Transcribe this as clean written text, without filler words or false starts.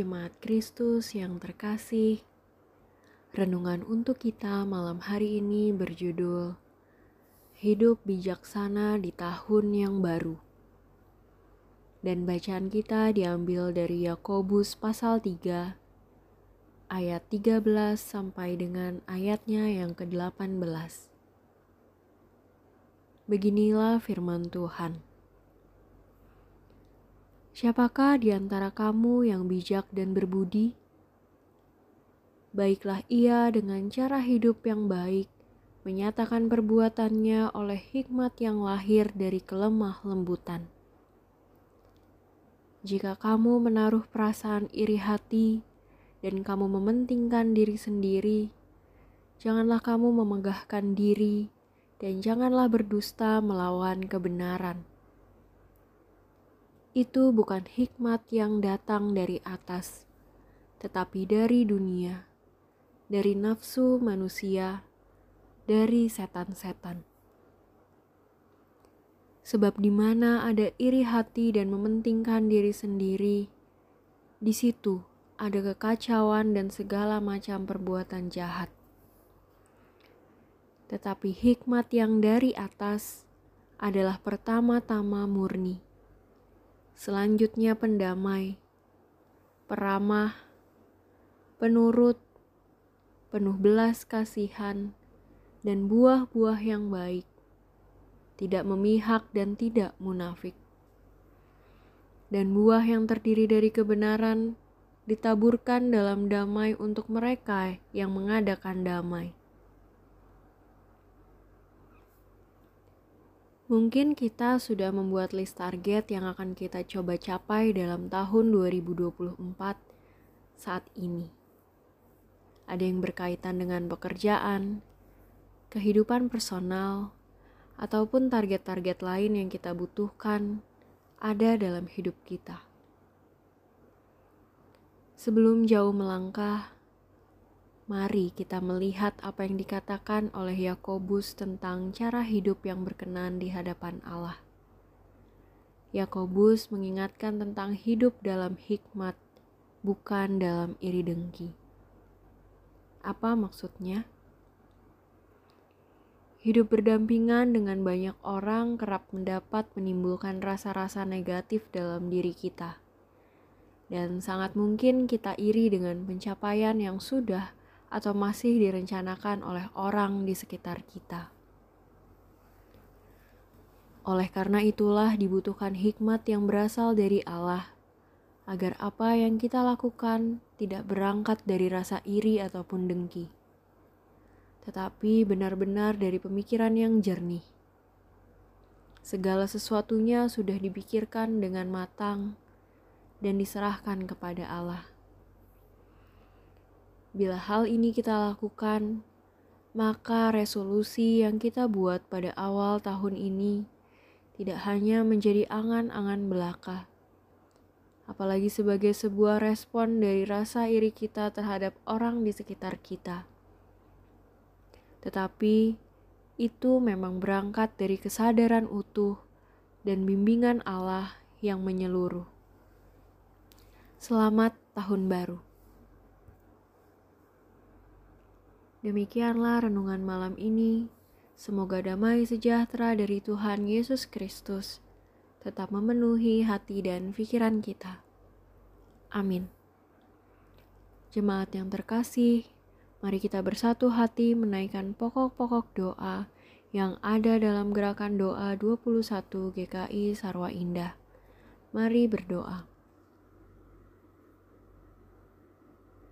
jemaat Kristus yang terkasih, renungan untuk kita malam hari ini berjudul Hidup Bijaksana di Tahun yang Baru. Dan bacaan kita diambil dari Yakobus pasal 3 ayat 13 sampai dengan ayatnya yang ke-18. Beginilah firman Tuhan. Siapakah di antara kamu yang bijak dan berbudi? Baiklah ia dengan cara hidup yang baik, menyatakan perbuatannya oleh hikmat yang lahir dari kelemah lembutan. Jika kamu menaruh perasaan iri hati dan kamu mementingkan diri sendiri, janganlah kamu memegahkan diri dan janganlah berdusta melawan kebenaran. Itu bukan hikmat yang datang dari atas, tetapi dari dunia, dari nafsu manusia, dari setan-setan. Sebab di mana ada iri hati dan mementingkan diri sendiri, di situ ada kekacauan dan segala macam perbuatan jahat. Tetapi hikmat yang dari atas adalah pertama-tama murni. Selanjutnya pendamai, peramah, penurut, penuh belas kasihan, dan buah-buah yang baik, tidak memihak dan tidak munafik. Dan buah yang terdiri dari kebenaran ditaburkan dalam damai untuk mereka yang mengadakan damai. Mungkin kita sudah membuat list target yang akan kita coba capai dalam tahun 2024 saat ini. Ada yang berkaitan dengan pekerjaan, kehidupan personal, ataupun target-target lain yang kita butuhkan ada dalam hidup kita. Sebelum jauh melangkah, mari kita melihat apa yang dikatakan oleh Yakobus tentang cara hidup yang berkenan di hadapan Allah. Yakobus mengingatkan tentang hidup dalam hikmat, bukan dalam iri dengki. Apa maksudnya? Hidup berdampingan dengan banyak orang kerap mendapat menimbulkan rasa-rasa negatif dalam diri kita. Dan sangat mungkin kita iri dengan pencapaian yang sudah atau masih direncanakan oleh orang di sekitar kita. Oleh karena itulah dibutuhkan hikmat yang berasal dari Allah, agar apa yang kita lakukan tidak berangkat dari rasa iri ataupun dengki, tetapi benar-benar dari pemikiran yang jernih. Segala sesuatunya sudah dipikirkan dengan matang dan diserahkan kepada Allah. Bila hal ini kita lakukan, maka resolusi yang kita buat pada awal tahun ini tidak hanya menjadi angan-angan belaka, apalagi sebagai sebuah respon dari rasa iri kita terhadap orang di sekitar kita. Tetapi, itu memang berangkat dari kesadaran utuh dan bimbingan Allah yang menyeluruh. Selamat Tahun Baru. Demikianlah renungan malam ini. Semoga damai sejahtera dari Tuhan Yesus Kristus tetap memenuhi hati dan pikiran kita. Amin. Jemaat yang terkasih, mari kita bersatu hati menaikkan pokok-pokok doa yang ada dalam gerakan doa 21 GKI Sarwa Indah. Mari berdoa.